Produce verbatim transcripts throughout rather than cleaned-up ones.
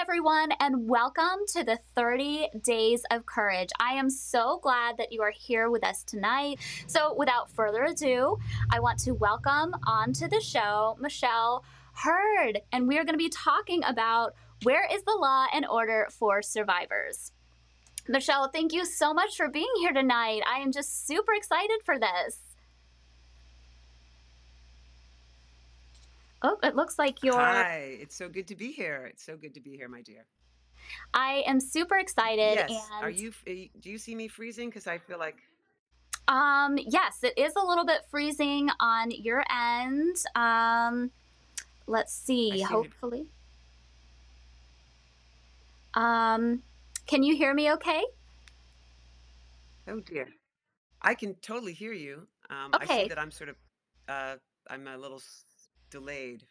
everyone, and welcome to the thirty days of Courage. I am so glad that you are here with us tonight. So without further ado, I want to welcome onto the show Michelle Hurd, and we are going to be talking about where is the law and order for survivors. Michelle, thank you so much for being here tonight. I am just super excited for this. Oh, it looks like you're... Hi, it's so good to be here. It's so good to be here, my dear. I am super excited. Yes. And... Are you? Do you see me freezing? Because I feel like... Um. Yes, it is a little bit freezing on your end. Um. Let's see. see Hopefully. It. Um. Can you hear me okay? Oh, dear. I can totally hear you. Um, okay. I see that I'm sort of... Uh, I'm a little... delayed.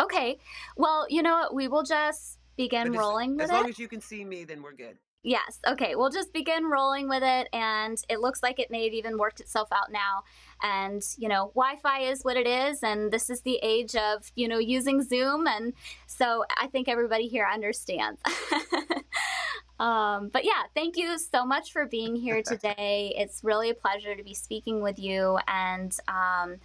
Okay. Well, you know what? We will just begin but rolling as, with as it. As long as you can see me, then we're good. Yes. Okay. We'll just begin rolling with it. And it looks like it may have even worked itself out now. And, you know, Wi-Fi is what it is. And this is the age of, you know, using Zoom. And so I think everybody here understands. um, but yeah, thank you so much for being here today. It's really a pleasure to be speaking with you. And, um,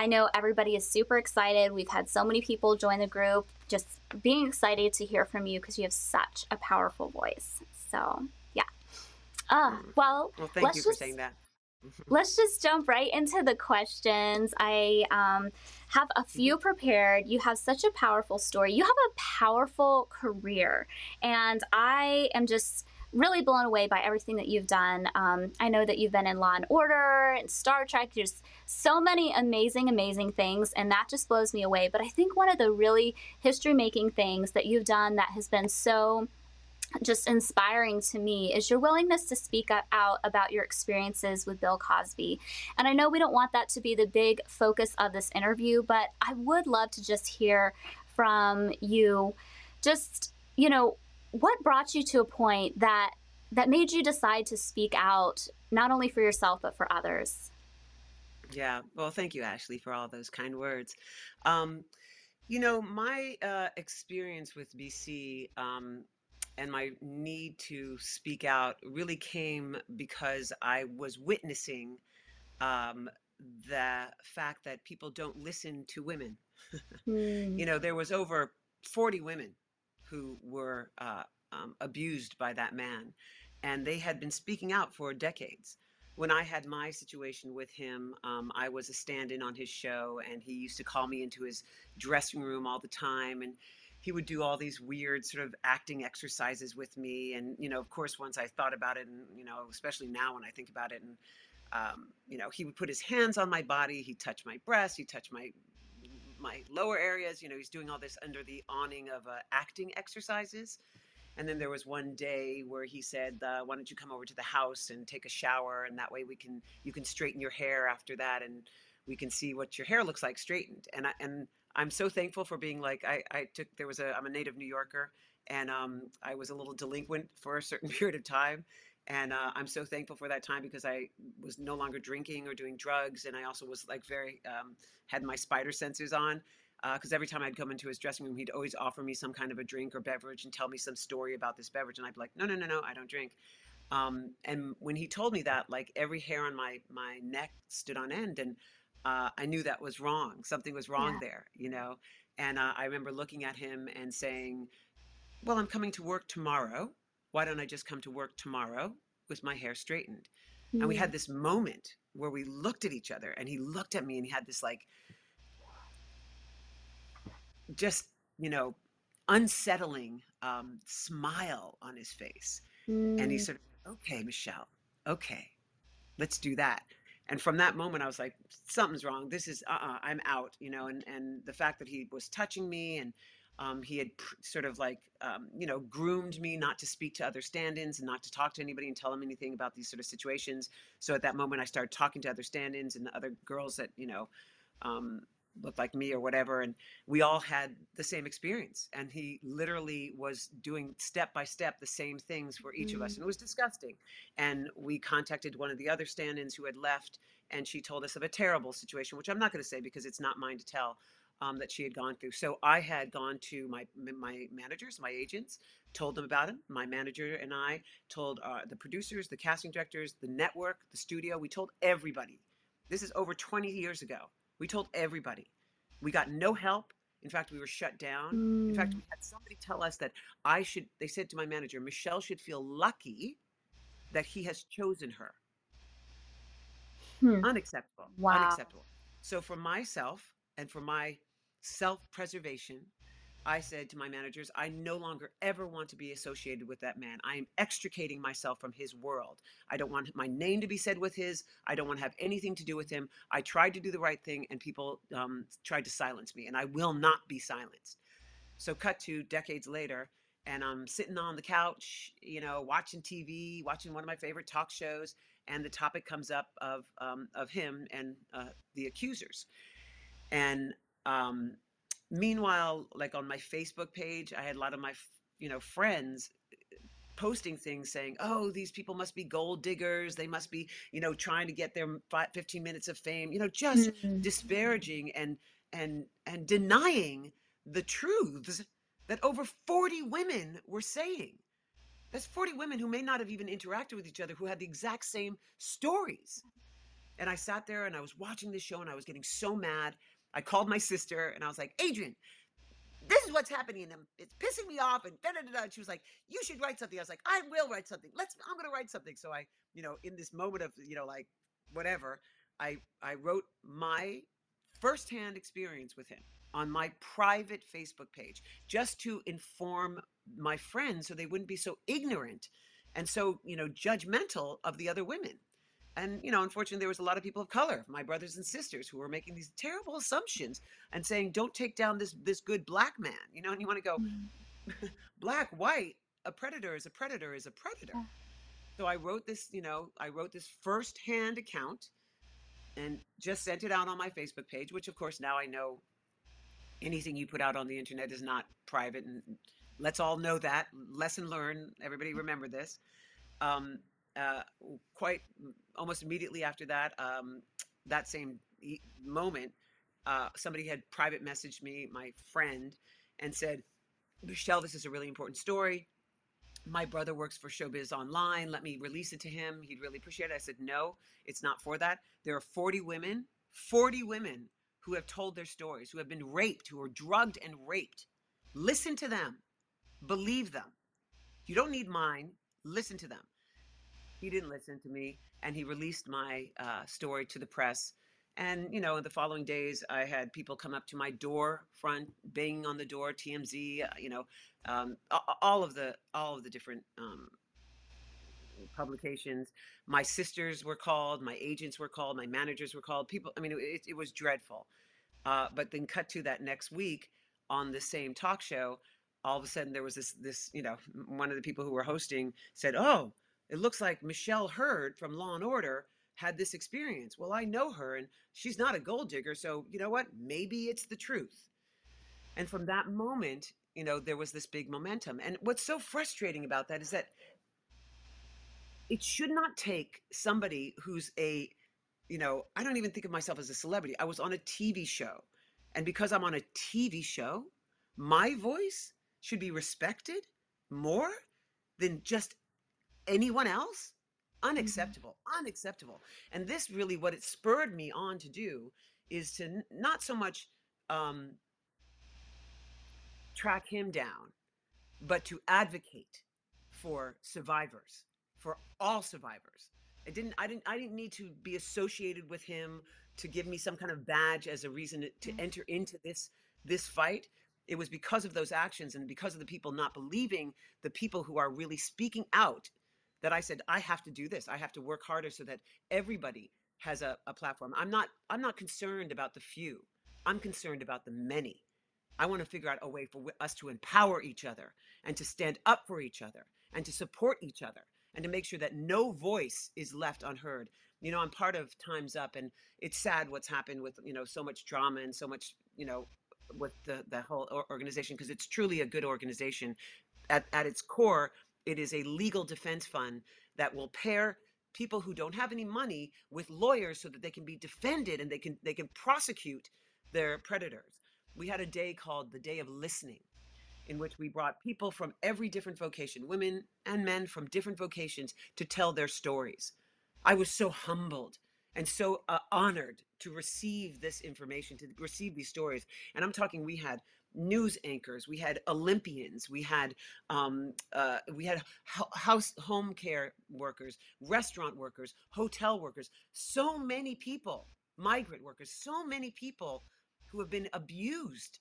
I know everybody is super excited. We've had so many people join the group, just being excited to hear from you because you have such a powerful voice. So, yeah. Uh, well, well, thank you for just, saying that. Let's just jump right into the questions. I um, have a few prepared. You have such a powerful story. You have a powerful career. And I am just... really blown away by everything that you've done. Um, I know that you've been in Law and Order and Star Trek. There's so many amazing, amazing things, and that just blows me away. But I think one of the really history-making things that you've done that has been so just inspiring to me is your willingness to speak out about your experiences with Bill Cosby. And I know we don't want that to be the big focus of this interview, but I would love to just hear from you just, you know, what brought you to a point that that made you decide to speak out, not only for yourself, but for others? Yeah. Well, thank you, Ashley, for all those kind words. Um, you know, my uh, experience with B C um, and my need to speak out really came because I was witnessing um, the fact that people don't listen to women. mm. You know, there was over forty women who were uh, um, abused by that man. And they had been speaking out for decades. When I had my situation with him, um, I was a stand-in on his show, and he used to call me into his dressing room all the time. And he would do all these weird sort of acting exercises with me. And, you know, of course, once I thought about it, and, you know, especially now when I think about it, and, um, you know, he would put his hands on my body, he'd touch my breasts, he'd touch my my lower areas, you know, he's doing all this under the awning of uh, acting exercises. And then there was one day where he said, uh, why don't you come over to the house and take a shower? And that way we can, you can straighten your hair after that. And we can see what your hair looks like straightened. And I, and I'm so thankful for being like, I, I took, there was a, I'm a native New Yorker, and um, I was a little delinquent for a certain period of time. And uh, I'm so thankful for that time because I was no longer drinking or doing drugs. And I also was like very, um, had my spider senses on because uh, every time I'd come into his dressing room, he'd always offer me some kind of a drink or beverage and tell me some story about this beverage. And I'd be like, no, no, no, no, I don't drink. Um, and when he told me that, like every hair on my, my neck stood on end. And uh, I knew that was wrong. Something was wrong yeah. there, you know. And uh, I remember looking at him and saying, well, I'm coming to work tomorrow. Why don't I just come to work tomorrow with my hair straightened? Mm. And we had this moment where we looked at each other, and he looked at me and he had this like, just, you know, unsettling um, smile on his face. Mm. And he said, okay, Michelle, okay, let's do that. And from that moment, I was like, something's wrong. This is, uh-uh, I'm out, you know, and, and the fact that he was touching me and Um, he had pr- sort of like, um, you know, groomed me not to speak to other stand-ins and not to talk to anybody and tell them anything about these sort of situations. So at that moment, I started talking to other stand-ins and the other girls that, you know, um, looked like me or whatever. And we all had the same experience. And he literally was doing step-by-step the same things for each mm-hmm. of us. And it was disgusting. And we contacted one of the other stand-ins who had left, and she told us of a terrible situation, which I'm not going to say because it's not mine to tell. um, that she had gone through. So I had gone to my my managers, my agents, told them about it. My manager and I told uh, the producers, the casting directors, the network, the studio. We told everybody. This is over twenty years ago. We told everybody. We got no help. In fact, we were shut down. Mm. In fact, we had somebody tell us that I should, they said to my manager, Michelle should feel lucky that he has chosen her. Hmm. Unacceptable. Wow. Unacceptable. So for myself and for my self-preservation, I said to my managers, I no longer ever want to be associated with that man. I am extricating myself from his world. I don't want my name to be said with his. I don't want to have anything to do with him. I tried to do the right thing and people um, tried to silence me, and I will not be silenced. So cut to decades later, and I'm sitting on the couch, you know, watching T V, watching one of my favorite talk shows, and the topic comes up of, um, of him and uh, the accusers. And um, meanwhile, like on my Facebook page, I had a lot of my, you know, friends posting things saying, oh, these people must be gold diggers. They must be, you know, trying to get their five, fifteen minutes of fame, you know, just mm-hmm. disparaging and, and, and denying the truths that over forty women were saying. That's forty women who may not have even interacted with each other, who had the exact same stories. And I sat there and I was watching this show and I was getting so mad. I called my sister and I was like, Adrian, this is what's happening. And it's pissing me off. And da, da, da, da. And she was like, you should write something. I was like, I will write something. Let's, I'm going to write something. So I, you know, in this moment of, you know, like whatever, I, I wrote my firsthand experience with him on my private Facebook page, just to inform my friends so they wouldn't be so ignorant and so, you know, judgmental of the other women. And, you know, unfortunately, there was a lot of people of color, my brothers and sisters, who were making these terrible assumptions and saying, don't take down this this good black man, you know, and you want to go mm-hmm. black, white, a predator is a predator is a predator. Yeah. So I wrote this, you know, I wrote this firsthand account and just sent it out on my Facebook page, which, of course, now I know anything you put out on the internet is not private. And let's all know that. Lesson learned. Everybody remember this. Um, uh, quite almost immediately after that, um, that same e moment, uh, somebody had private messaged me, my friend, and said, Michelle, this is a really important story. My brother works for Showbiz Online. Let me release it to him. He'd really appreciate it. I said, no, it's not for that. There are forty women, forty women who have told their stories, who have been raped, who are drugged and raped. Listen to them. Believe them. You don't need mine. Listen to them. He didn't listen to me, and he released my uh, story to the press. And, you know, the following days, I had people come up to my door front, banging on the door, T M Z, uh, you know, um, all of the all of the different um, publications. My sisters were called. My agents were called. My managers were called. People, I mean, it, it was dreadful. Uh, but then cut to that next week on the same talk show. All of a sudden there was this, this, you know, one of the people who were hosting said, oh, it looks like Michelle Hurd from Law and Order had this experience. Well, I know her and she's not a gold digger. So you know what, maybe it's the truth. And from that moment, you know, there was this big momentum. And what's so frustrating about that is that it should not take somebody who's a, you know, I don't even think of myself as a celebrity. I was on a T V show. And because I'm on a T V show, my voice should be respected more than just anyone else? Unacceptable, mm-hmm. unacceptable. And this really, what it spurred me on to do is to not so much um, track him down, but to advocate for survivors, for all survivors. I didn't, I didn't, I didn't need to be associated with him to give me some kind of badge as a reason to, to mm-hmm. enter into this, this fight. It was because of those actions and because of the people not believing, the people who are really speaking out, that I said, I have to do this. I have to work harder so that everybody has a, a platform. I'm not, I'm not concerned about the few. I'm concerned about the many. I want to figure out a way for us to empower each other and to stand up for each other and to support each other and to make sure that no voice is left unheard. You know, I'm part of Time's Up, and it's sad what's happened with, you know, so much drama and so much, you know, with the, the whole organization, because it's truly a good organization. At, at its core, it is a legal defense fund that will pair people who don't have any money with lawyers so that they can be defended and they can, they can prosecute their predators. we had a day called the Day of Listening, in which we brought people from every different vocation, women and men from different vocations, to tell their stories. I was so humbled and so uh, honored to receive this information, to receive these stories. And I'm talking, we had news anchors, we had Olympians, we had um, uh, we had house home care workers, restaurant workers, hotel workers, so many people, migrant workers, so many people who have been abused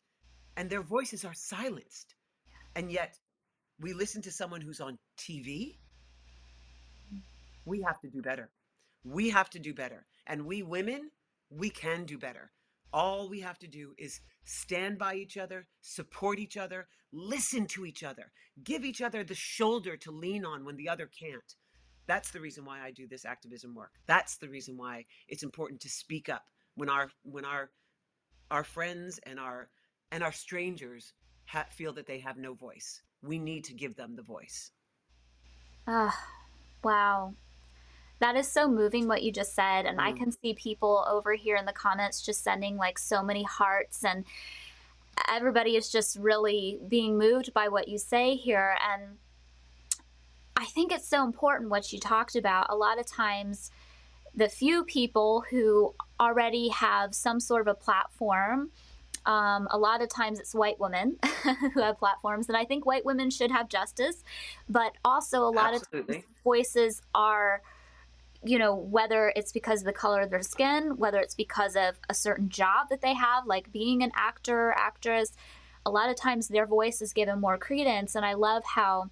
and their voices are silenced. And yet we listen to someone who's on T V. We have to do better. We have to do better. And we women, we can do better. All we have to do is stand by each other, support each other, listen to each other, give each other the shoulder to lean on when the other can't. That's the reason why I do this activism work. That's the reason why it's important to speak up when our when our our friends and our and our strangers ha feel that they have no voice. We need to give them the voice. Ah, wow. That is so moving what you just said. And mm. I can see people over here in the comments just sending like so many hearts, and everybody is just really being moved by what you say here. And I think it's so important what you talked about. A lot of times the few people who already have some sort of a platform, um, a lot of times it's white women who have platforms. And I think white women should have justice, but also a lot Absolutely. Of times voices are, you know, whether it's because of the color of their skin, whether it's because of a certain job that they have, like being an actor or actress, a lot of times their voice is given more credence. And I love how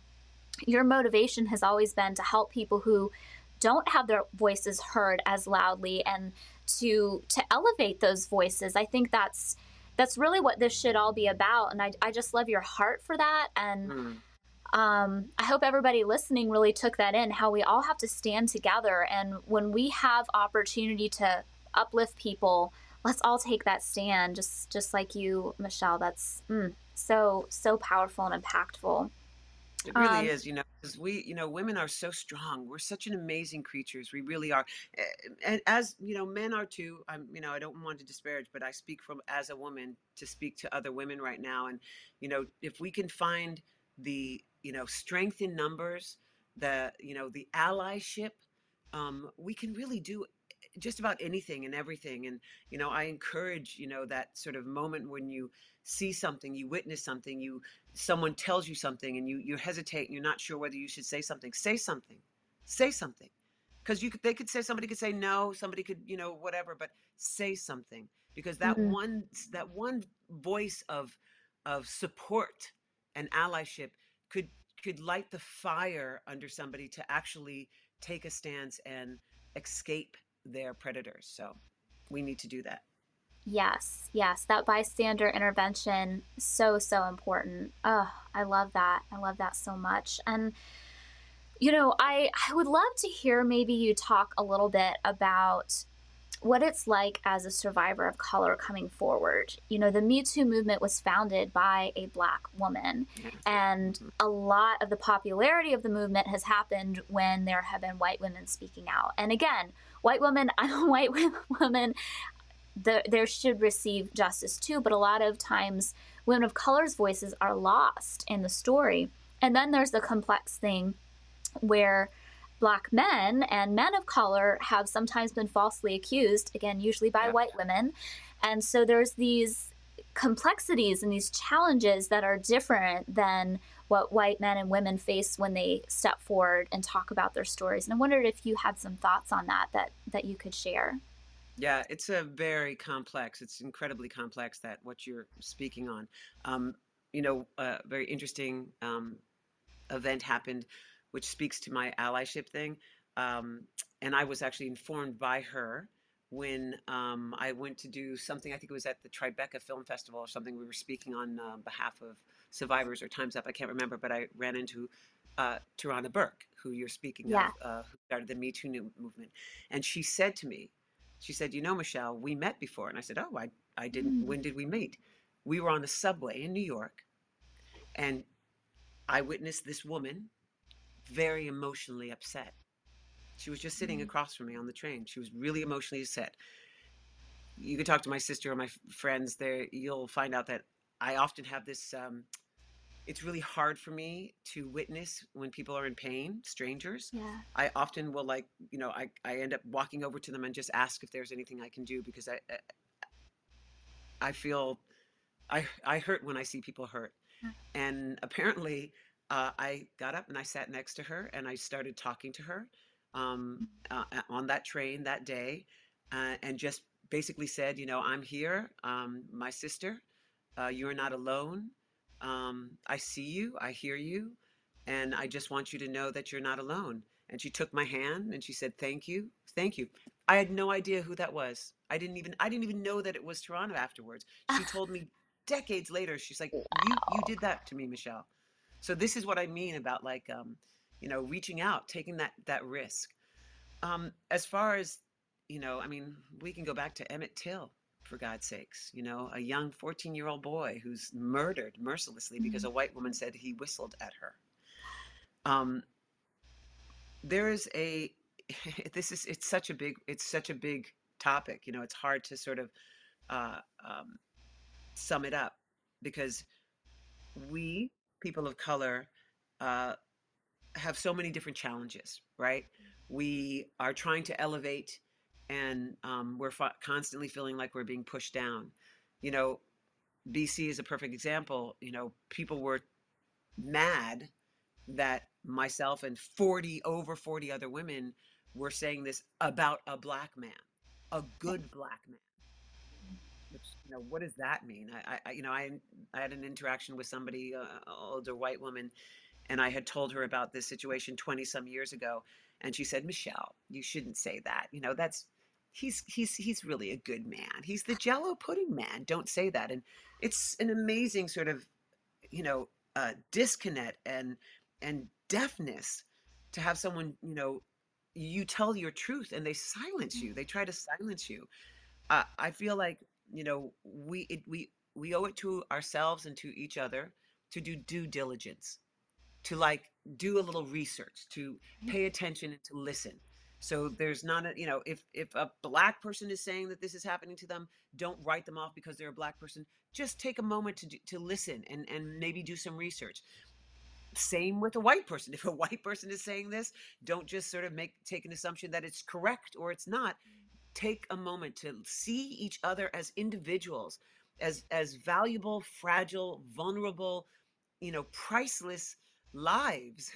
your motivation has always been to help people who don't have their voices heard as loudly, and to to elevate those voices. I think that's that's really what this should all be about. And I, I just love your heart for that. And mm. Um, I hope everybody listening really took that in, how we all have to stand together. And when we have opportunity to uplift people, let's all take that stand, just just like you, Michelle. That's mm, so, so powerful and impactful. It really um, is, you know, because we, you know, women are so strong. We're such an amazing creatures. We really are. And as, you know, men are too. I'm, you know, I don't want to disparage, but I speak from as a woman to speak to other women right now. And, you know, if we can find the, you know, strength in numbers, the, you know, the allyship, um, we can really do just about anything and everything. And, you know, I encourage, you know, that sort of moment when you see something, you witness something, you, someone tells you something and you, you hesitate and you're not sure whether you should say something, say something, say something. Cause you could, they could say, somebody could say no, somebody could, you know, whatever, but say something, because that mm-hmm. one, that one voice of, of support and allyship could could light the fire under somebody to actually take a stance and escape their predators. So we need to do that. Yes, yes, that bystander intervention, so, so important. Oh, I love that. I love that so much. And, you know, I, I would love to hear maybe you talk a little bit about what it's like as a survivor of color coming forward. You know, the Me Too movement was founded by a Black woman, and a lot of the popularity of the movement has happened when there have been white women speaking out. And again, white women, I'm a white woman, the, there should receive justice too, but a lot of times women of color's voices are lost in the story. And then there's the complex thing where Black men and men of color have sometimes been falsely accused, again, usually by yeah. white women. And so there's these complexities and these challenges that are different than what white men and women face when they step forward and talk about their stories. And I wondered if you had some thoughts on that, that, that you could share. Yeah, it's a very complex, it's incredibly complex, that what you're speaking on. Um, you know, a very interesting um, event happened, which speaks to my allyship thing. Um, and I was actually informed by her when um, I went to do something, I think it was at the Tribeca Film Festival or something. We were speaking on uh, behalf of survivors or Time's Up, I can't remember, but I ran into uh, Tarana Burke, who you're speaking yeah. of, uh, who started the Me Too movement. And she said to me, she said, you know, Michelle, we met before. And I said, oh, I, I didn't, mm. when did we meet? We were on a subway in New York, and I witnessed this woman very emotionally upset. She was just sitting across from me on the train. She was really emotionally upset. you could talk to my sister or my friends there, you'll find out that I often have this, um, it's really hard for me to witness when people are in pain, strangers. Yeah. I often will like, you know, I, I end up walking over to them and just ask if there's anything I can do, because I, I, I feel, I, I hurt when I see people hurt. Yeah. And apparently uh, I got up and I sat next to her and I started talking to her um, uh, on that train that day uh, and just basically said, you know, I'm here, um, my sister, uh, you're not alone. Um, I see you, I hear you, and I just want you to know that you're not alone. And she took my hand and she said, thank you, thank you. I had no idea who that was. I didn't even, I didn't even know that it was Tarana afterwards. She told me decades later, she's like, you, you did that to me, Michelle. So this is what I mean about like, um, you know, reaching out, taking that, that risk. Um, as far as, you know, I mean, we can go back to Emmett Till. For God's sakes, you know, a young fourteen year old boy who's murdered mercilessly because a white woman said he whistled at her. Um, there is a, this is, it's such a big, it's such a big topic. You know, it's hard to sort of uh, um, sum it up, because we, people of color, uh, have so many different challenges, right? We are trying to elevate, and um, we're f- constantly feeling like we're being pushed down. You know, B C is a perfect example. You know, people were mad that myself and forty, over forty other women were saying this about a black man, a good black man. Which, you know, what does that mean? I, I you know, I, I had an interaction with somebody, uh, an older white woman, and I had told her about this situation twenty some years ago. And she said, Michelle, you shouldn't say that. You know, that's, he's, he's, he's really a good man. He's the Jell-O pudding man. Don't say that. And it's an amazing sort of, you know, uh, disconnect and, and deafness to have someone, you know, you tell your truth and they silence you. They try to silence you. Uh, I feel like, you know, we, it, we, we owe it to ourselves and to each other to do due diligence, to like do a little research, to pay attention and to listen. So there's not a, you know, if, if a black person is saying that this is happening to them, don't write them off because they're a black person. Just take a moment to, do, to listen and, and maybe do some research. Same with a white person. If a white person is saying this, don't just sort of make, take an assumption that it's correct or it's not. Take a moment to see each other as individuals, as, as valuable, fragile, vulnerable, you know, priceless lives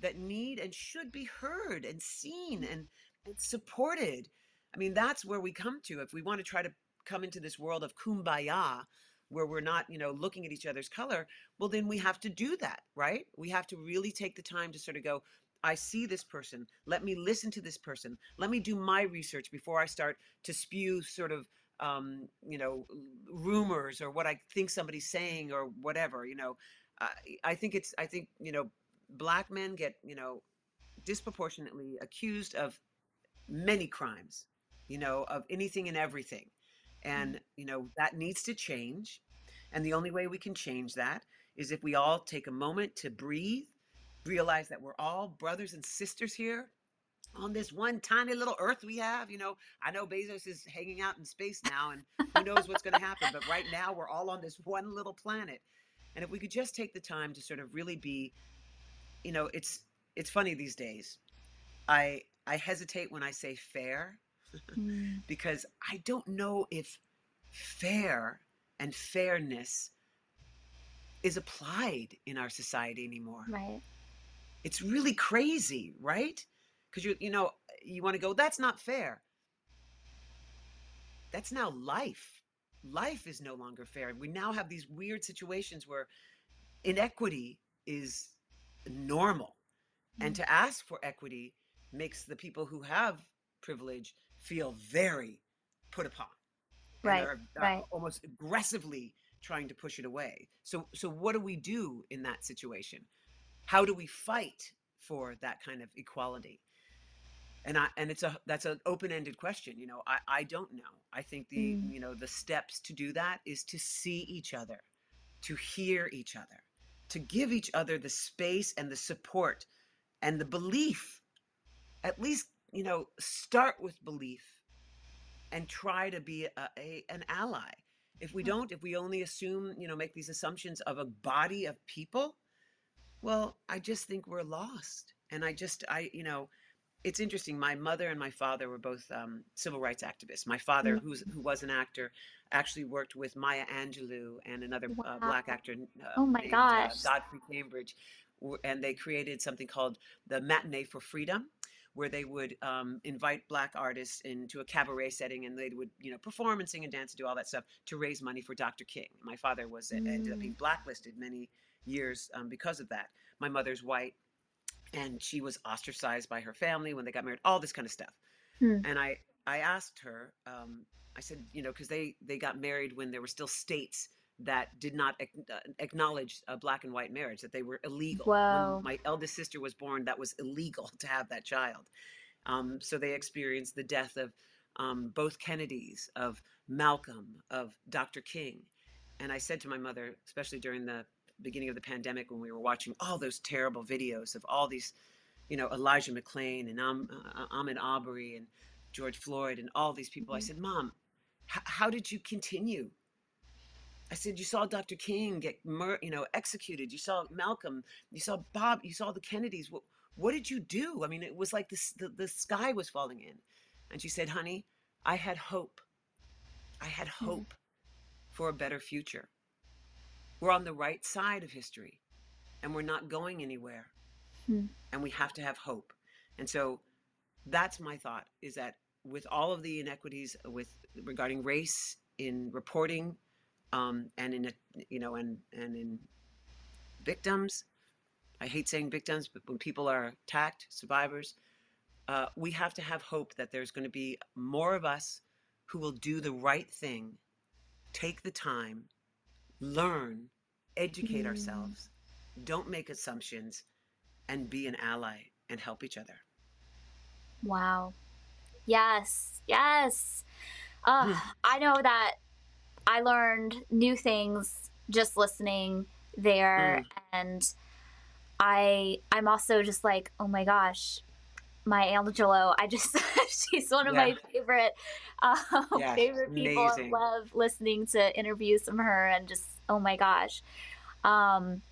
that need and should be heard and seen and, and supported. I mean, that's where we come to. If we want to try to come into this world of kumbaya, where we're not, you know, looking at each other's color, well, then we have to do that, right? We have to really take the time to sort of go, I see this person. Let me listen to this person. Let me do my research before I start to spew sort of, um, you know, rumors or what I think somebody's saying or whatever, you know. I, I think it's, I think, you know, black men get, you know, disproportionately accused of many crimes, you know, of anything and everything. And, you know, that needs to change. And the only way we can change that is if we all take a moment to breathe, realize that we're all brothers and sisters here on this one tiny little earth we have. You know, I know Bezos is hanging out in space now and who knows what's going to happen. But right now we're all on this one little planet. And if we could just take the time to sort of really be, you know, it's it's funny these days. I I hesitate when I say fair mm. because I don't know if fair and fairness is applied in our society anymore. Right. It's really crazy, right? Because you you know, you want to go, that's not fair. That's now life. Life is no longer fair. We now have these weird situations where inequity is normal. Mm-hmm. And to ask for equity makes the people who have privilege feel very put upon. Right, and are, are right. Almost aggressively trying to push it away. So, so what do we do in that situation? How do we fight for that kind of equality? And I, and it's a, that's an open-ended question. You know, I, I don't know. I think the, mm. you know, the steps to do that is to see each other, to hear each other, to give each other the space and the support and the belief, at least, you know, start with belief and try to be a, a an ally. If we don't, if we only assume, you know, make these assumptions of a body of people, well, I just think we're lost. And I just, I, you know, it's interesting. My mother and my father were both um, civil rights activists. My father, who's, who was an actor, actually worked with Maya Angelou and another wow. uh, black actor. Uh, oh my named, gosh. Uh, Godfrey Cambridge. And they created something called the Matinee for Freedom, where they would um, invite black artists into a cabaret setting, and they would, you know, perform and sing and dance and do all that stuff to raise money for Doctor King. My father was mm. ended up being blacklisted many years um, because of that. My mother's white, and she was ostracized by her family when they got married, all this kind of stuff. Mm. And I, I asked her, um, I said, you know, because they, they got married when there were still states that did not acknowledge a black and white marriage, that they were illegal. Wow. When my eldest sister was born, that was illegal to have that child. Um, so they experienced the death of um, both Kennedys, of Malcolm, of Doctor King. And I said to my mother, especially during the beginning of the pandemic, when we were watching all those terrible videos of all these, you know, Elijah McClain and um, uh, Ahmaud Arbery and George Floyd and all these people, mm-hmm. I said, Mom, h- how did you continue? I said, you saw Doctor King get, mur- you know, executed. You saw Malcolm. You saw Bob. You saw the Kennedys. What, what did you do? I mean, it was like this, the, the sky was falling in. And she said, honey, I had hope. I had hope mm-hmm. for a better future. We're on the right side of history, and we're not going anywhere. Mm-hmm. And we have to have hope. And so that's my thought, is that with all of the inequities with regarding race in reporting, Um, and in, a, you know, and, and in victims, I hate saying victims, but when people are attacked, survivors, uh, we have to have hope that there's going to be more of us who will do the right thing, take the time, learn, educate mm. ourselves, don't make assumptions, and be an ally and help each other. Wow. Yes. Yes. Uh, I know that I learned new things just listening there. Mm. And I, I'm also just like, oh my gosh, Maya Angelou. I just, she's one of yeah. my favorite, um, yeah, favorite people. I love listening to interviews from her and just, oh my gosh. Um,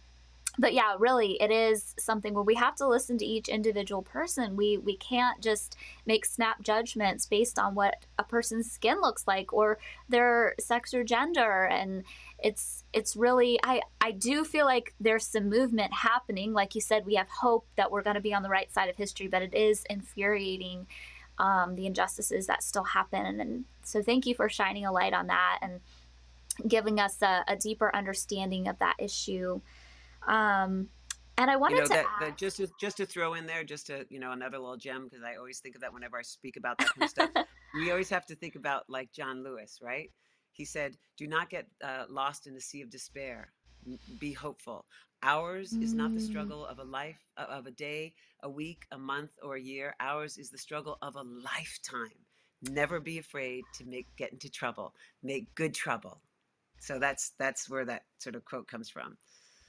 but yeah, really, it is something where we have to listen to each individual person. We we can't just make snap judgments based on what a person's skin looks like or their sex or gender. And it's it's really, I, I do feel like there's some movement happening. Like you said, we have hope that we're going to be on the right side of history, but it is infuriating, um, the injustices that still happen. And, and so thank you for shining a light on that and giving us a, a deeper understanding of that issue. Um, and I wanted you know, to that, ask... that just to, just to throw in there, just to, you know, another little gem, because I always think of that whenever I speak about that kind of stuff. We always have to think about, like, John Lewis, right? He said, do not get uh, lost in the sea of despair. Be hopeful. Ours mm. is not the struggle of a life, of a day, a week, a month, or a year. Ours is the struggle of a lifetime. Never be afraid to make get into trouble. Make good trouble. So that's that's where that sort of quote comes from.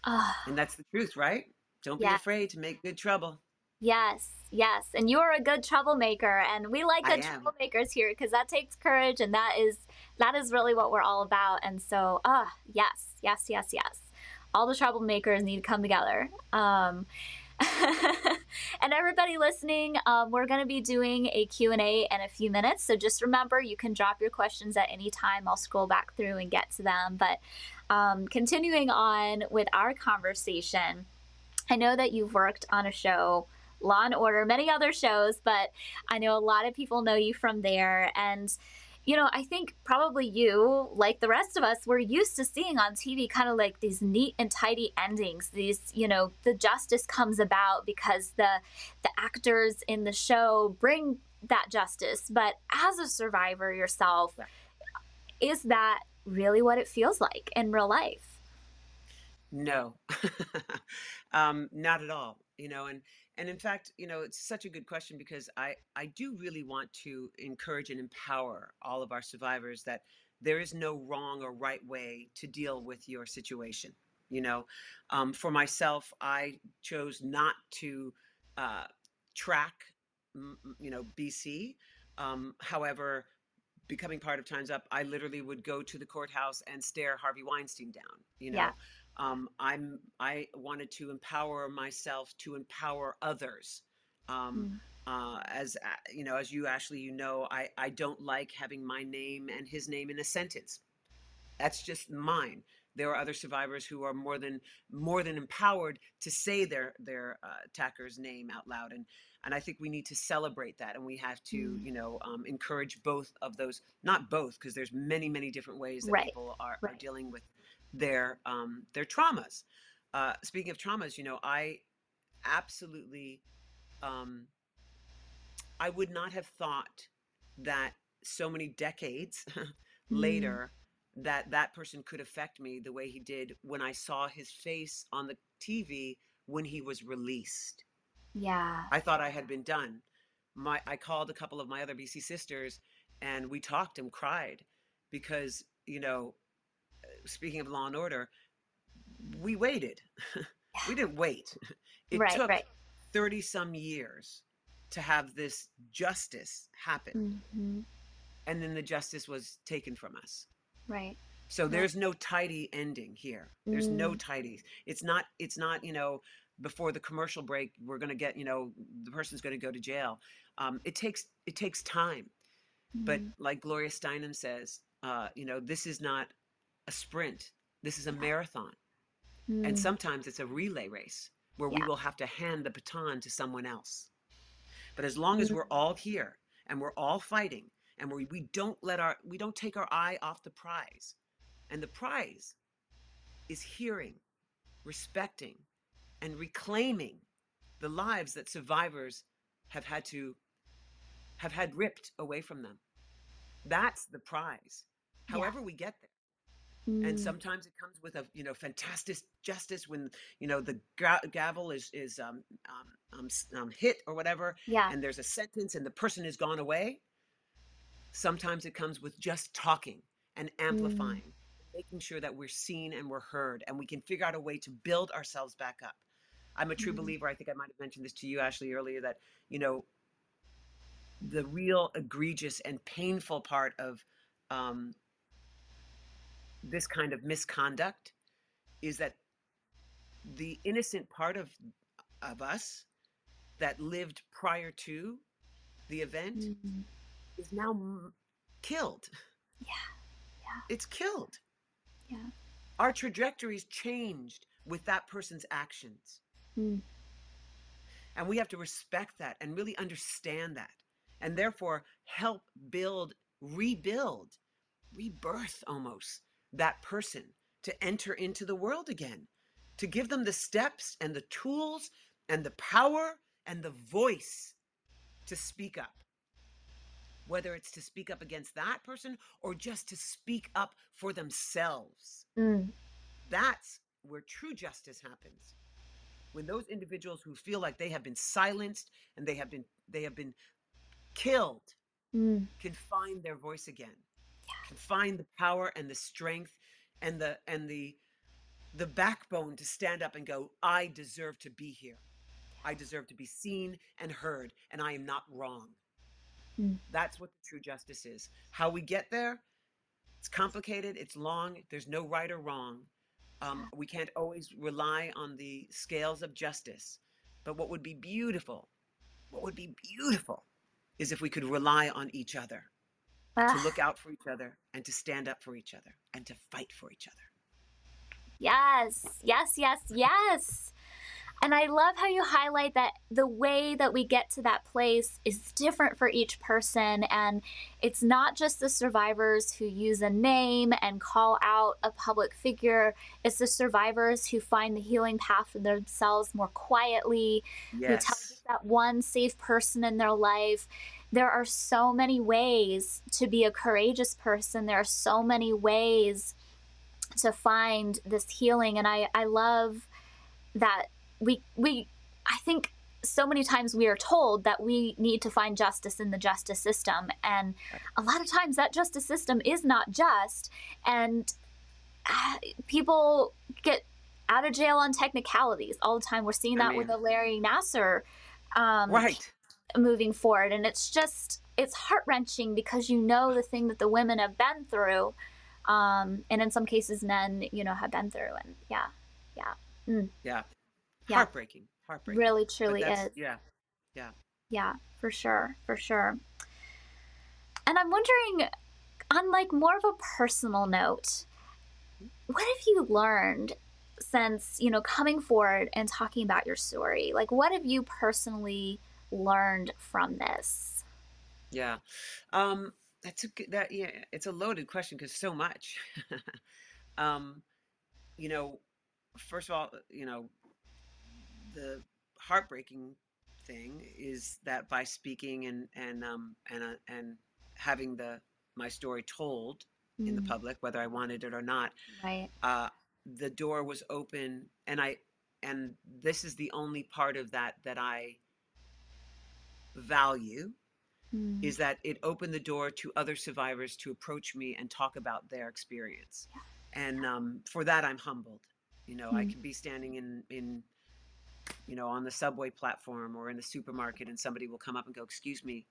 And that's the truth, right? Don't yeah. be afraid to make good trouble. Yes, yes. And you are a good troublemaker. And we like good troublemakers here because that takes courage. And that is that is really what we're all about. And so, uh, yes, yes, yes, yes. All the troublemakers need to come together. Um, and everybody listening, um, we're going to be doing a Q and A in a few minutes. So just remember, you can drop your questions at any time. I'll scroll back through and get to them. But Um, continuing on with our conversation, I know that you've worked on a show, Law and Order, many other shows, but I know a lot of people know you from there. And, you know, I think probably you, like the rest of us, we're used to seeing on T V kind of like these neat and tidy endings. These, you know, the justice comes about because the the actors in the show bring that justice. But as a survivor yourself, is that really what it feels like in real life? No, um, not at all. You know, and, and in fact, you know, it's such a good question because I, I do really want to encourage and empower all of our survivors that there is no wrong or right way to deal with your situation. You know, um, for myself, I chose not to uh, track, you know, B C. Um, however, becoming part of Time's Up, I literally would go to the courthouse and stare Harvey Weinstein down. You know, yeah. um, I'm I wanted to empower myself to empower others. Um, mm. uh, as uh, you know, as you, Ashley, you know, I, I don't like having my name and his name in a sentence. That's just mine. There are other survivors who are more than more than empowered to say their their uh, attacker's name out loud, and and I think we need to celebrate that, and we have to mm. you know um, encourage both of those, not both, because there's many many different ways that right. people are, right. are dealing with their um, their traumas. Uh, speaking of traumas, you know, I absolutely um, I would not have thought that so many decades later. Mm. that that person could affect me the way he did when I saw his face on the T V when he was released. Yeah. I thought I had been done. My I called a couple of my other B C sisters and we talked and cried because, you know, speaking of Law and Order, we waited. We didn't wait. It right, took right. thirty some years to have this justice happen. Mm-hmm. And then the justice was taken from us. Right. So there's no tidy ending here. There's mm. no tidy. It's not, it's not, you know, before the commercial break, we're going to get, you know, the person's going to go to jail. Um, it takes, it takes time. Mm. But like Gloria Steinem says, uh, you know, this is not a sprint. This is a marathon. Mm. And sometimes it's a relay race where yeah. we will have to hand the baton to someone else. But as long mm. as we're all here and we're all fighting, and we, we don't let our, we don't take our eye off the prize. And the prize is hearing, respecting, and reclaiming the lives that survivors have had to, have had ripped away from them. That's the prize, however yeah. we get there. Mm. And sometimes it comes with a, you know, fantastic justice when, you know, the gra- gavel is, is um, um, um, hit or whatever, yeah. and there's a sentence and the person has gone away. Sometimes it comes with just talking and amplifying, mm. making sure that we're seen and we're heard and we can figure out a way to build ourselves back up. I'm a true mm. believer. I think I might have mentioned this to you, Ashley, earlier, that, you know, the real egregious and painful part of um, this kind of misconduct is that the innocent part of, of us that lived prior to the event mm-hmm. is now m- killed. Yeah, yeah. It's killed. Yeah. Our trajectories changed with that person's actions. Mm. And we have to respect that and really understand that. And therefore help build, rebuild, rebirth almost that person to enter into the world again, to give them the steps and the tools and the power and the voice to speak up. Whether it's to speak up against that person or just to speak up for themselves. Mm. That's where true justice happens. When those individuals who feel like they have been silenced and they have been they have been killed mm. can find their voice again, can find the power and the strength and the and the the backbone to stand up and go, I deserve to be here. I deserve to be seen and heard, and I am not wrong. Mm. That's what the true justice is. How we get there, it's complicated, it's long, there's no right or wrong. Um, we can't always rely on the scales of justice. But what would be beautiful, what would be beautiful is if we could rely on each other, ah. to look out for each other and to stand up for each other and to fight for each other. Yes, yes, yes, yes. And I love how you highlight that the way that we get to that place is different for each person. And it's not just the survivors who use a name and call out a public figure. It's the survivors who find the healing path for themselves more quietly, yes. who tell us that one safe person in their life. There are so many ways to be a courageous person. There are so many ways to find this healing. And I, I love that. We, we, I think so many times we are told that we need to find justice in the justice system. And a lot of times that justice system is not just, and people get out of jail on technicalities all the time. We're seeing that I mean, with the Larry Nassar um, right. moving forward. And it's just, it's heart-wrenching because you know the thing that the women have been through, um, and in some cases men, you know, have been through. And yeah, yeah. Mm. Yeah. Yeah. Heartbreaking. Heartbreaking. Really, truly is. Yeah. Yeah. Yeah, for sure. For sure. And I'm wondering, on like more of a personal note, what have you learned since, you know, coming forward and talking about your story? Like, what have you personally learned from this? Yeah. Um, that's a good, that, yeah, it's a loaded question because so much, um, you know, first of all, you know, the heartbreaking thing is that by speaking and, and, um, and, uh, and having the, my story told mm. in the public, whether I wanted it or not, right. uh, the door was open, and I, and this is the only part of that that I value mm. is that it opened the door to other survivors to approach me and talk about their experience. Yeah. And, yeah. um, for that, I'm humbled. You know, mm. I can be standing in, in, you know, on the subway platform or in the supermarket, and somebody will come up and go, "Excuse me,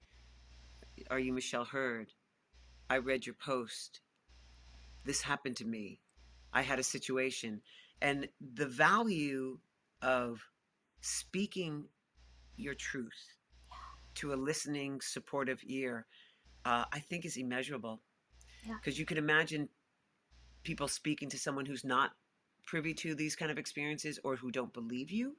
are you Michelle Hurd? I read your post. This happened to me. I had a situation." And the value of speaking your truth to a listening, supportive ear, uh, I think is immeasurable. Because yeah. you can imagine people speaking to someone who's not privy to these kind of experiences or who don't believe you.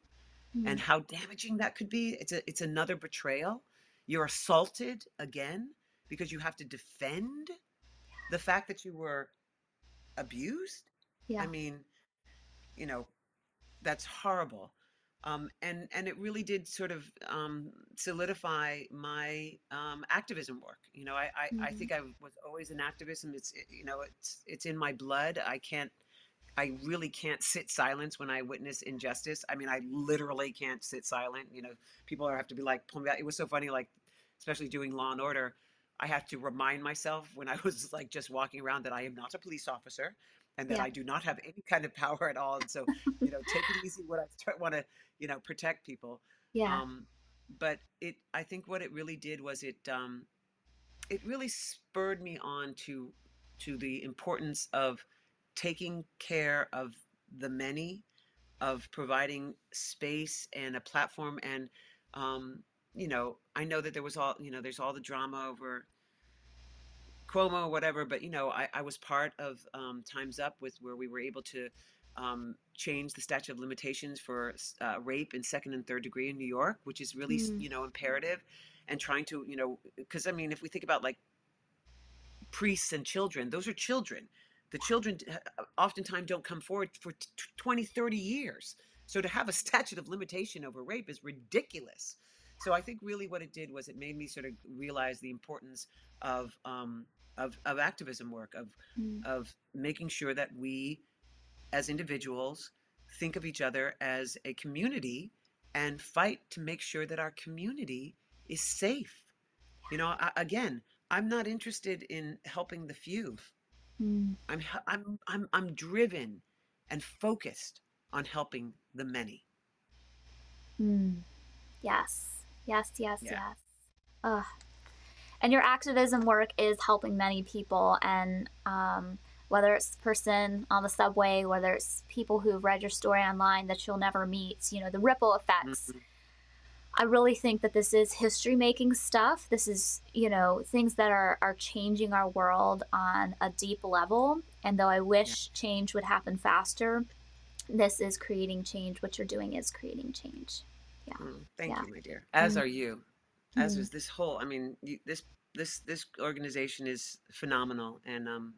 Mm. And how damaging that could be. It's a, it's another betrayal. You're assaulted again because you have to defend yeah. the fact that you were abused. Yeah. I mean, you know, that's horrible. Um, and, and it really did sort of um, solidify my um, activism work. You know, I, I, mm-hmm. I think I was always an activist, and it's, you know, it's, it's in my blood. I can't, I really can't sit silent when I witness injustice. I mean, I literally can't sit silent. You know, people have to be like, pull me out. It was so funny, like, especially doing Law and Order, I have to remind myself when I was like just walking around that I am not a police officer and that yeah. I do not have any kind of power at all. And so, you know, take it easy when I start, want to, you know, protect people. Yeah. Um, but it, I think what it really did was it, um, it really spurred me on to, to the importance of taking care of the many, of providing space and a platform. And, um, you know, I know that there was all, you know, there's all the drama over Cuomo or whatever, but, you know, I, I was part of um, Time's Up, with where we were able to um, change the statute of limitations for uh, rape in second and third degree in New York, which is really, mm. you know, imperative, and trying to, you know, because I mean, if we think about like priests and children, those are children. The children oftentimes don't come forward for twenty, thirty years. So to have a statute of limitation over rape is ridiculous. So I think really what it did was it made me sort of realize the importance of um, of, of activism work, of, mm. of making sure that we as individuals think of each other as a community and fight to make sure that our community is safe. You know, I, again, I'm not interested in helping the few. Mm. I'm, I'm, I'm, I'm driven and focused on helping the many. Mm. Yes. Yes. Yes. Yeah. Yes. Ugh. And your activism work is helping many people. And, um, whether it's the person on the subway, whether it's people who've read your story online that you'll never meet, you know, the ripple effects. Mm-hmm. I really think that this is history making stuff. This is, you know, things that are, are changing our world on a deep level. And though I wish yeah. change would happen faster, this is creating change. What you're doing is creating change. Yeah. Mm, thank yeah. you, my dear. As mm. are you, as mm. is this whole, I mean, you, this, this, this organization is phenomenal. And um,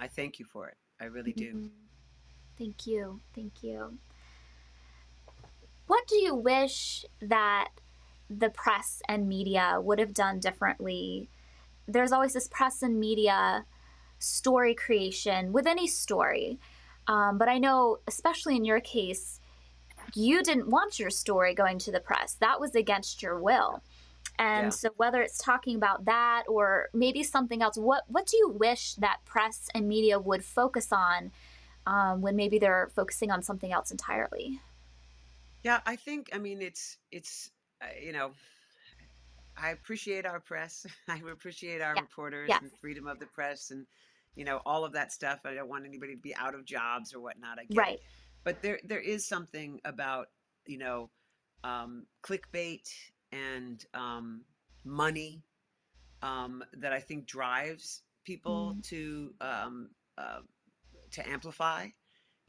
I thank you for it. I really mm-hmm. do. Thank you. Thank you. What do you wish that the press and media would have done differently? There's always this press and media story creation with any story. Um, but I know, especially in your case, you didn't want your story going to the press. That was against your will. And yeah. so whether it's talking about that or maybe something else, what, what do you wish that press and media would focus on um, when maybe they're focusing on something else entirely? Yeah, I think, I mean, it's, it's, uh, you know, I appreciate our press. I appreciate our yeah. reporters yeah. and freedom of the press and, you know, all of that stuff. I don't want anybody to be out of jobs or whatnot. I get right. it. But there, there is something about, you know, um, clickbait and um, money um, that I think drives people mm-hmm. to um, uh, to amplify.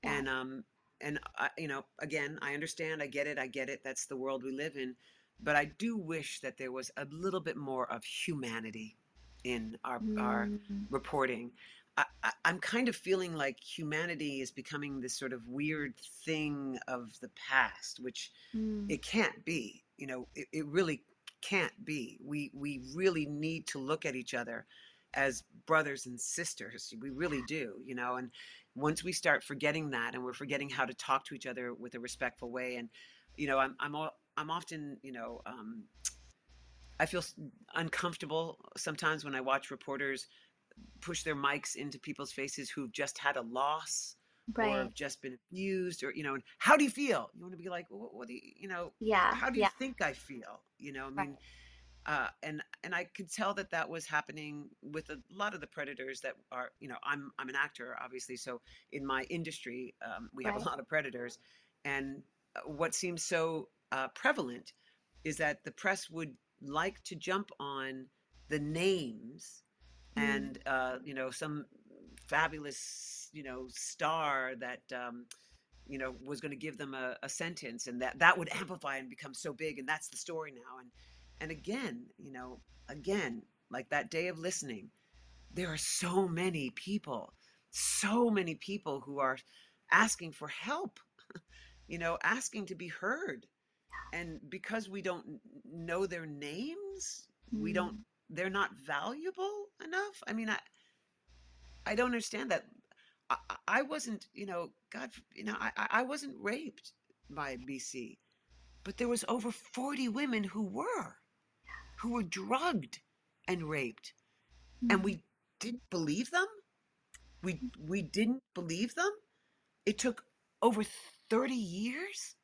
Yeah. And, um, and I, you know, again, I understand. I get it. I get it. That's the world we live in. But I do wish that there was a little bit more of humanity in our, mm-hmm. our reporting. I, I, I'm kind of feeling like humanity is becoming this sort of weird thing of the past, which mm. it can't be. You know, it, it really can't be. We we really need to look at each other as brothers and sisters. We really do, you know. And once we start forgetting that, and we're forgetting how to talk to each other with a respectful way, and you know, I'm I'm all, I'm often, you know, um, I feel uncomfortable sometimes when I watch reporters push their mics into people's faces who've just had a loss right. or have just been abused, or, you know, and how do you feel? You want to be like, well, what do you, you know, yeah, how do you yeah. think I feel? You know, I mean, right. uh, and, and I could tell that that was happening with a lot of the predators that are, you know, I'm, I'm an actor, obviously. So in my industry, um, we right. have a lot of predators, and what seems so uh, prevalent is that the press would like to jump on the names and, uh, you know, some fabulous, you know, star that, um, you know, was going to give them a, a sentence, and that, that would amplify and become so big. And that's the story now. And, and again, you know, again, like that day of listening, there are so many people, so many people who are asking for help, you know, asking to be heard. And because we don't know their names, mm. we don't, they're not valuable enough. I mean, I, I don't understand that. I, I wasn't, you know, God, you know, I, I wasn't raped by B C, but there was over forty women who were, who were drugged and raped. Mm. And we didn't believe them. We, we didn't believe them. It took over thirty years.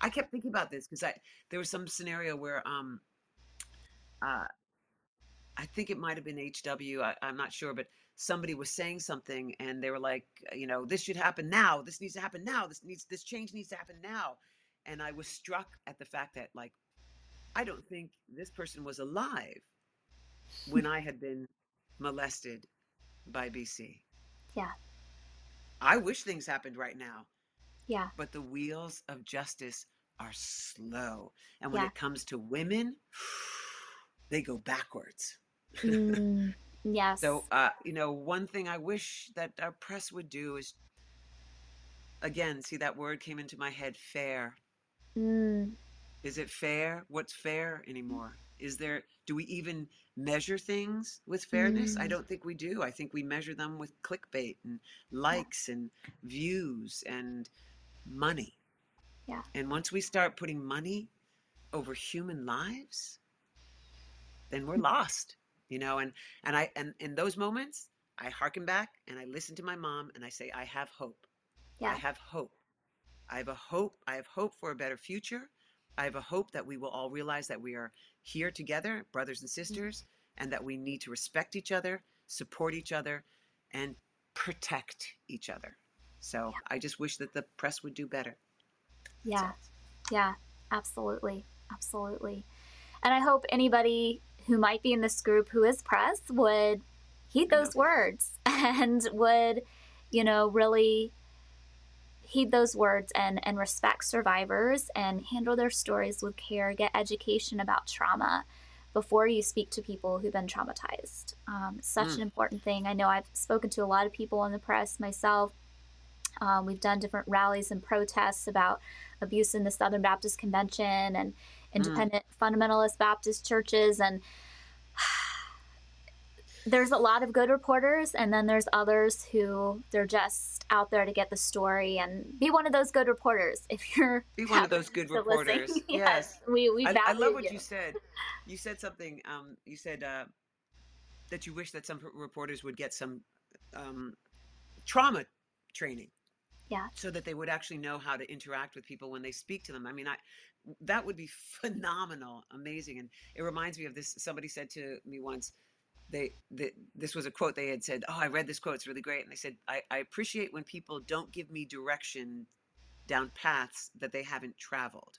I kept thinking about this because I, there was some scenario where, um, uh, I think it might have been H W. I, I'm not sure, but somebody was saying something, and they were like, you know, this should happen now. This needs to happen now. This needs, this change needs to happen now. And I was struck at the fact that, like, I don't think this person was alive when I had been molested by B C. Yeah. I wish things happened right now. Yeah. But the wheels of justice are slow. And when yeah. it comes to women, they go backwards. Mm, yes. So, uh, you know, one thing I wish that our press would do is, again, see, that word came into my head, fair. Mm. Is it fair? What's fair anymore? Is there, do we even measure things with fairness? Mm. I don't think we do. I think we measure them with clickbait and likes yeah. and views and money. Yeah. And once we start putting money over human lives, then we're lost, you know, and, and I, and in those moments I hearken back and I listen to my mom and I say, I have hope. Yeah. I have hope. I have a hope. I have hope for a better future. I have a hope that we will all realize that we are here together, brothers and sisters, mm-hmm. and that we need to respect each other, support each other, and protect each other. So yeah. I just wish that the press would do better. Yeah. So. Yeah, absolutely. Absolutely. And I hope anybody who might be in this group who is press would heed those words and would, you know, really heed those words and, and respect survivors and handle their stories with care, get education about trauma before you speak to people who've been traumatized. Um, such mm. an important thing. I know I've spoken to a lot of people in the press myself. Um, we've done different rallies and protests about abuse in the Southern Baptist Convention and independent mm. fundamentalist Baptist churches. And there's a lot of good reporters, and then there's others who they're just out there to get the story. And be one of those good reporters. If you're be one of those good reporters. Yes. yes. We, we I, I love what you. you said. You said something, um, you said, uh, that you wish that some reporters would get some, um, trauma training. Yeah. So that they would actually know how to interact with people when they speak to them. I mean, I, that would be phenomenal, amazing. And it reminds me of this. Somebody said to me once, they, they this was a quote they had said, oh, I read this quote, it's really great. And they said, I, I appreciate when people don't give me direction down paths that they haven't traveled.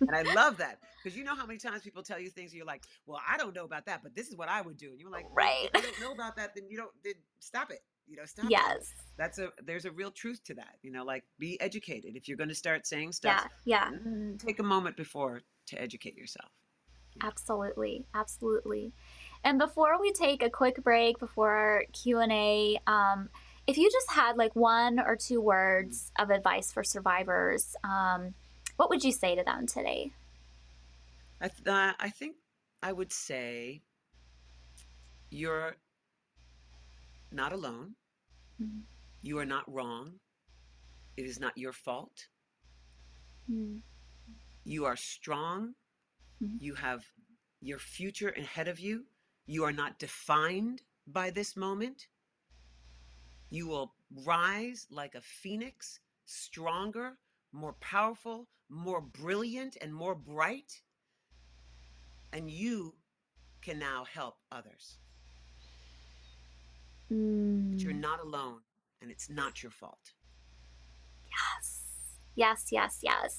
And I love that, because you know how many times people tell you things and you're like, well, I don't know about that, but this is what I would do. And you're like, right. Well, if you don't know about that, then you don't, then stop it. You know, stop. Yes. It. That's a, there's a real truth to that. You know, like, be educated. If you're going to start saying stuff, yeah, yeah. Take a moment before to educate yourself. Absolutely. Absolutely. And before we take a quick break, before our Q and A, um, if you just had like one or two words of advice for survivors, um, what would you say to them today? I, th- uh, I think I would say you're not alone. Mm-hmm. You are not wrong. It is not your fault. Mm-hmm. You are strong. Mm-hmm. You have your future ahead of you. You are not defined by this moment. You will rise like a phoenix, stronger, more powerful, more brilliant, and more bright. And you can now help others. Mm. But you're not alone, and it's not your fault. Yes, yes, yes, yes.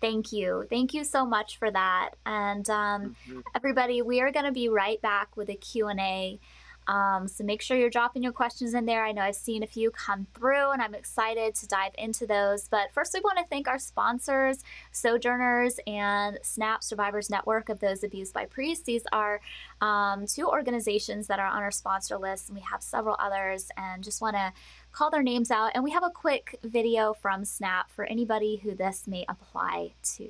Thank you. Thank you so much for that. And um, mm-hmm. everybody, we are going to be right back with a Q and A. Um, so make sure you're dropping your questions in there. I know I've seen a few come through, and I'm excited to dive into those. But first, we want to thank our sponsors, Sojourners and SNAP Survivors Network of Those Abused by Priests. These are um, two organizations that are on our sponsor list, and we have several others, and just want to call their names out. And we have a quick video from SNAP for anybody who this may apply to.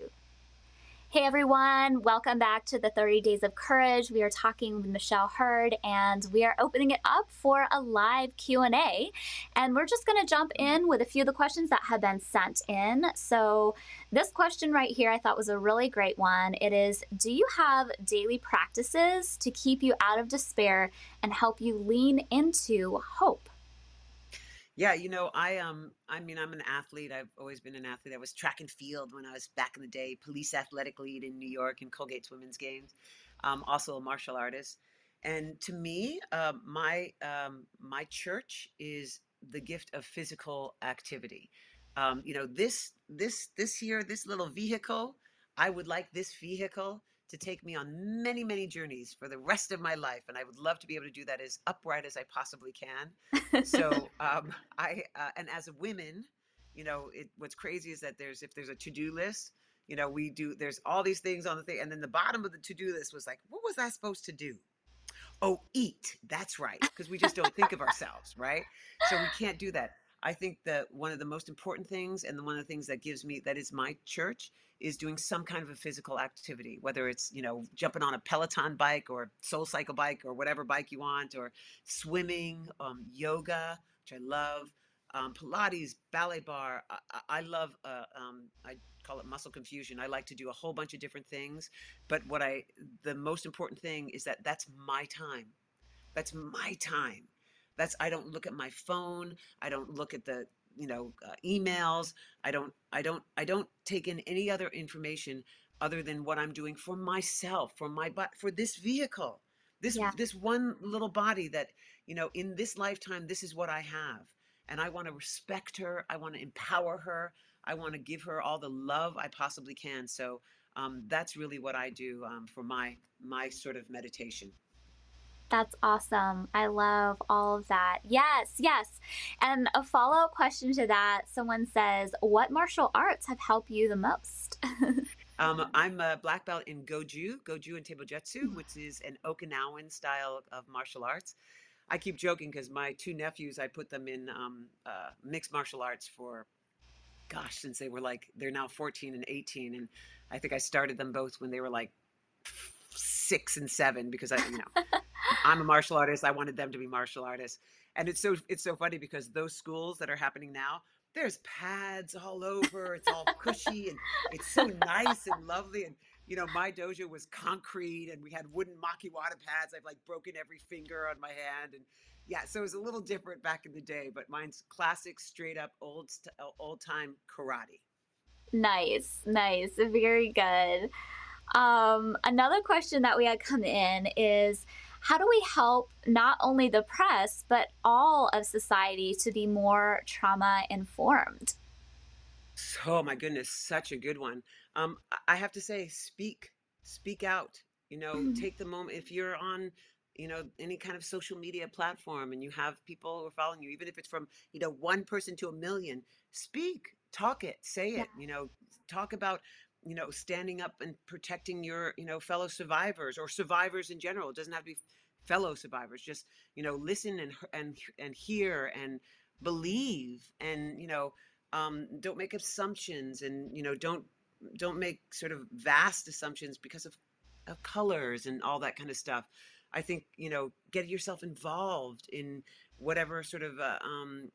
Hey everyone, welcome back to the thirty Days of Courage. We are talking with Michelle Hurd, and we are opening it up for a live Q and A. And we're just going to jump in with a few of the questions that have been sent in. So this question right here I thought was a really great one. It is, do you have daily practices to keep you out of despair and help you lean into hope? Yeah, you know, I um, I mean, I'm an athlete. I've always been an athlete. I was track and field when I was back in the day, Police Athletic League in New York and Colgate's Women's Games. Um, also a martial artist. And to me, uh, my um, my church is the gift of physical activity. Um, you know, this this this here, this little vehicle, I would like this vehicle to take me on many, many journeys for the rest of my life. And I would love to be able to do that as upright as I possibly can. So um, I, uh, and as women, you know, it, what's crazy is that there's, if there's a to-do list, you know, we do, there's all these things on the thing. And then the bottom of the to-do list was like, what was I supposed to do? Oh, eat. That's right. Because we just don't think of ourselves, right? So we can't do that. I think that one of the most important things, and one of the things that gives me, that is my church, is doing some kind of a physical activity, whether it's, you know, jumping on a Peloton bike or SoulCycle bike or whatever bike you want, or swimming, um, yoga, which I love, um, Pilates, ballet bar. I, I love, uh, um, I call it muscle confusion. I like to do a whole bunch of different things, but what I, the most important thing is that that's my time. That's my time. That's, I don't look at my phone. I don't look at the, you know, uh, emails. I don't, I don't, I don't take in any other information other than what I'm doing for myself, for my, but for this vehicle, this, yeah. this one little body that, you know, in this lifetime, this is what I have. And I want to respect her. I want to empower her. I want to give her all the love I possibly can. So um, that's really what I do um, for my, my sort of meditation. That's awesome. I love all of that. Yes, yes. And a follow-up question to that, someone says, what martial arts have helped you the most? um, I'm a black belt in Goju, Goju and Taibojutsu, which is an Okinawan style of martial arts. I keep joking because my two nephews, I put them in um, uh, mixed martial arts for, gosh, since they were like, they're now fourteen and eighteen. And I think I started them both when they were like six and seven because I, you know. I'm a martial artist. I wanted them to be martial artists. And it's so it's so funny because those schools that are happening now, there's pads all over. It's all cushy and it's so nice and lovely. And, you know, my dojo was concrete and we had wooden makiwata pads. I've like broken every finger on my hand and Yeah, so it was a little different back in the day, but mine's classic, straight up, old old time karate. Nice, nice, very good. Um, another question that we had come in is, how do we help not only the press, but all of society to be more trauma informed? Oh my goodness, such a good one. Um, I have to say, speak, speak out, you know, mm-hmm. take the moment. If you're on, you know, any kind of social media platform and you have people who are following you, even if it's from, you know, one person to a million, speak, talk it, say it, yeah. you know, talk about, you know, standing up and protecting your, you know, fellow survivors or survivors in general. It doesn't have to be fellow survivors, just, you know, listen and, and, and hear and believe and, you know, um, don't make assumptions and, you know, don't, don't make sort of vast assumptions because of, of colors and all that kind of stuff. I think, you know, get yourself involved in whatever sort of uh, um,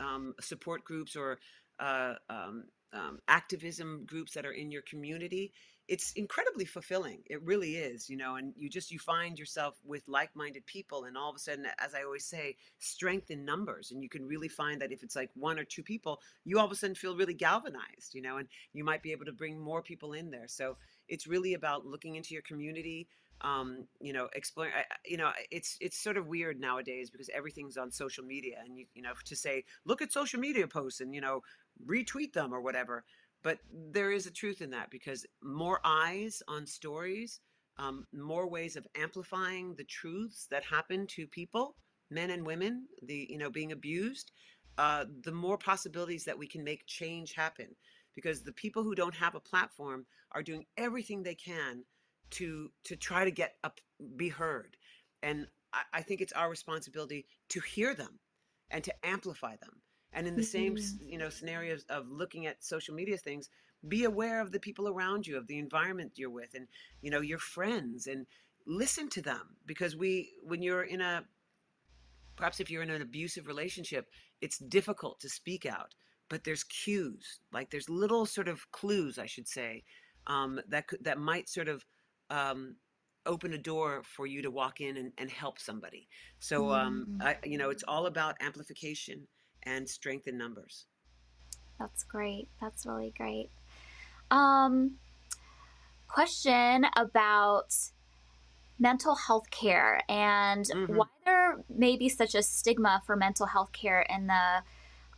um, support groups or uh, um, um, activism groups that are in your community. It's incredibly fulfilling. It really is, you know, and you just, you find yourself with like-minded people and all of a sudden, as I always say, strength in numbers. And you can really find that if it's like one or two people, you all of a sudden feel really galvanized, you know, and you might be able to bring more people in there. So it's really about looking into your community, um, you know, exploring, you know, it's, it's sort of weird nowadays because everything's on social media and you, you know, to say, look at social media posts and, you know, retweet them or whatever. But there is a truth in that because more eyes on stories, um, more ways of amplifying the truths that happen to people, men and women, the, you know, being abused, uh, the more possibilities that we can make change happen because the people who don't have a platform are doing everything they can to to try to get up, be heard. And I, I think it's our responsibility to hear them and to amplify them. And in the same, you know, scenarios of looking at social media things, be aware of the people around you, of the environment you're with and, you know, your friends and listen to them because we, when you're in a, perhaps if you're in an abusive relationship, it's difficult to speak out, but there's cues, like there's little sort of clues, I should say, um, that could, that might sort of, um, open a door for you to walk in and, and help somebody. So, um, I, you know, it's all about amplification and strength in numbers. That's great. That's really great. Um, question about mental health care and mm-hmm. why there may be such a stigma for mental health care in the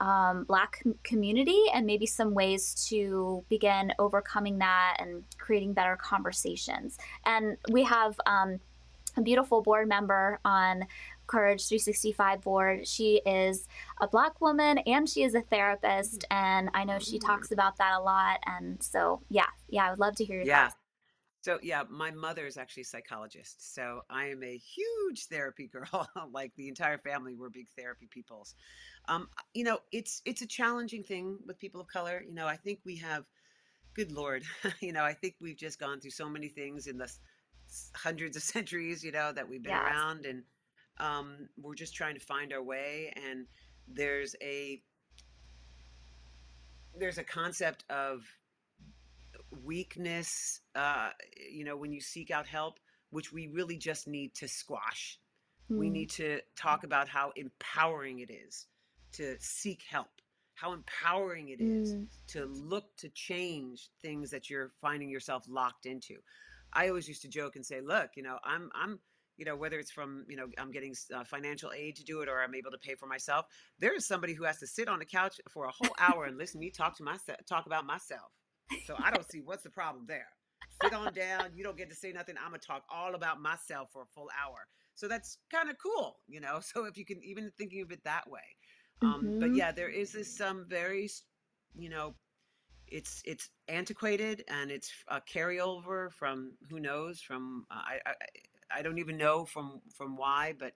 um, Black community and maybe some ways to begin overcoming that and creating better conversations. And we have um, a beautiful board member on Courage three sixty-five board. She is a Black woman and she is a therapist. And I know she talks about that a lot. And so, yeah, yeah, I would love to hear your yeah. thoughts. So yeah, my mother is actually a psychologist. So I am a huge therapy girl, like the entire family, we're big therapy peoples. Um, you know, it's, it's a challenging thing with people of color. You know, I think we have, good Lord, you know, I think we've just gone through so many things in the hundreds of centuries, you know, that we've been yes. around and, Um, we're just trying to find our way. And there's a, there's a concept of weakness, uh, you know, when you seek out help, which we really just need to squash. Mm. We need to talk about how empowering it is to seek help, how empowering it is mm. to look to change things that you're finding yourself locked into. I always used to joke and say, look, you know, I'm, I'm, you know, whether it's from, you know, I'm getting uh, financial aid to do it or I'm able to pay for myself. There is somebody who has to sit on the couch for a whole hour and listen to me talk to myself, talk about myself. So I don't see what's the problem there. Sit on down. You don't get to say nothing. I'm going to talk all about myself for a full hour. So that's kind of cool, you know, so if you can even thinking of it that way. Um, mm-hmm. But yeah, there is this some um, very, you know, It's it's antiquated and it's a carryover from who knows from uh, I, I I don't even know from from why, but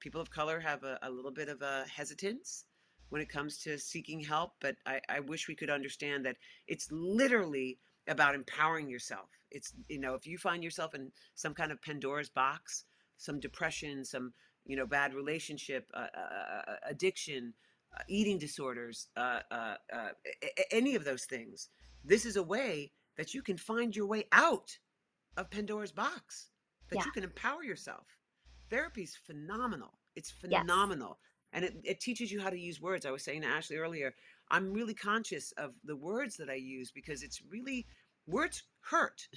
people of color have a, a little bit of a hesitance when it comes to seeking help. But I, I wish we could understand that it's literally about empowering yourself. It's, you know, if you find yourself in some kind of Pandora's box, some depression, some, you know, bad relationship, uh, uh, addiction, eating disorders, uh, uh, uh, any of those things. This is a way that you can find your way out of Pandora's box, that yeah. you can empower yourself. Therapy is phenomenal. It's phenomenal. Yes. And it, it teaches you how to use words. I was saying to Ashley earlier, I'm really conscious of the words that I use, because it's really, words hurt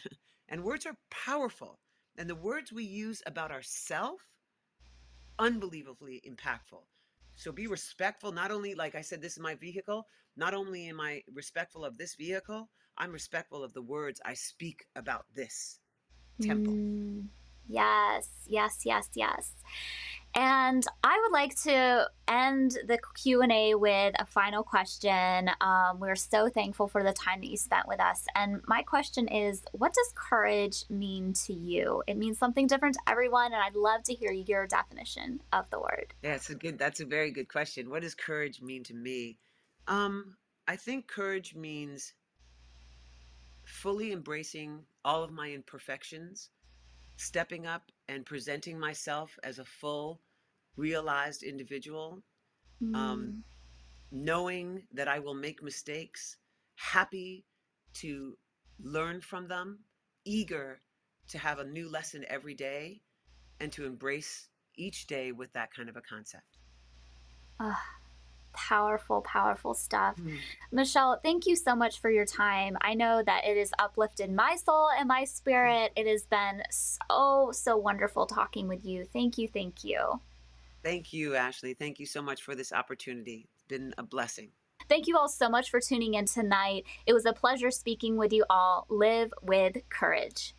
and words are powerful. And the words we use about ourselves, unbelievably impactful. So be respectful. Not only, like I said, this is my vehicle. Not only am I respectful of this vehicle, I'm respectful of the words I speak about this temple. Mm, yes, yes, yes, yes. And I would like to end the Q and A with a final question. Um, we're so thankful for the time that you spent with us. And my question is, what does courage mean to you? It means something different to everyone, and I'd love to hear your definition of the word. Yeah, it's a good, that's a very good question. What does courage mean to me? Um, I think courage means fully embracing all of my imperfections, stepping up and presenting myself as a full, realized individual, mm. um, knowing that I will make mistakes, happy to learn from them, eager to have a new lesson every day, and to embrace each day with that kind of a concept. Uh. Powerful, powerful stuff. Mm. Michelle, thank you so much for your time. I know that it has uplifted my soul and my spirit. It has been so, so wonderful talking with you. Thank you. Thank you. Thank you, Ashley. Thank you so much for this opportunity. It's been a blessing. Thank you all so much for tuning in tonight. It was a pleasure speaking with you all. Live with courage.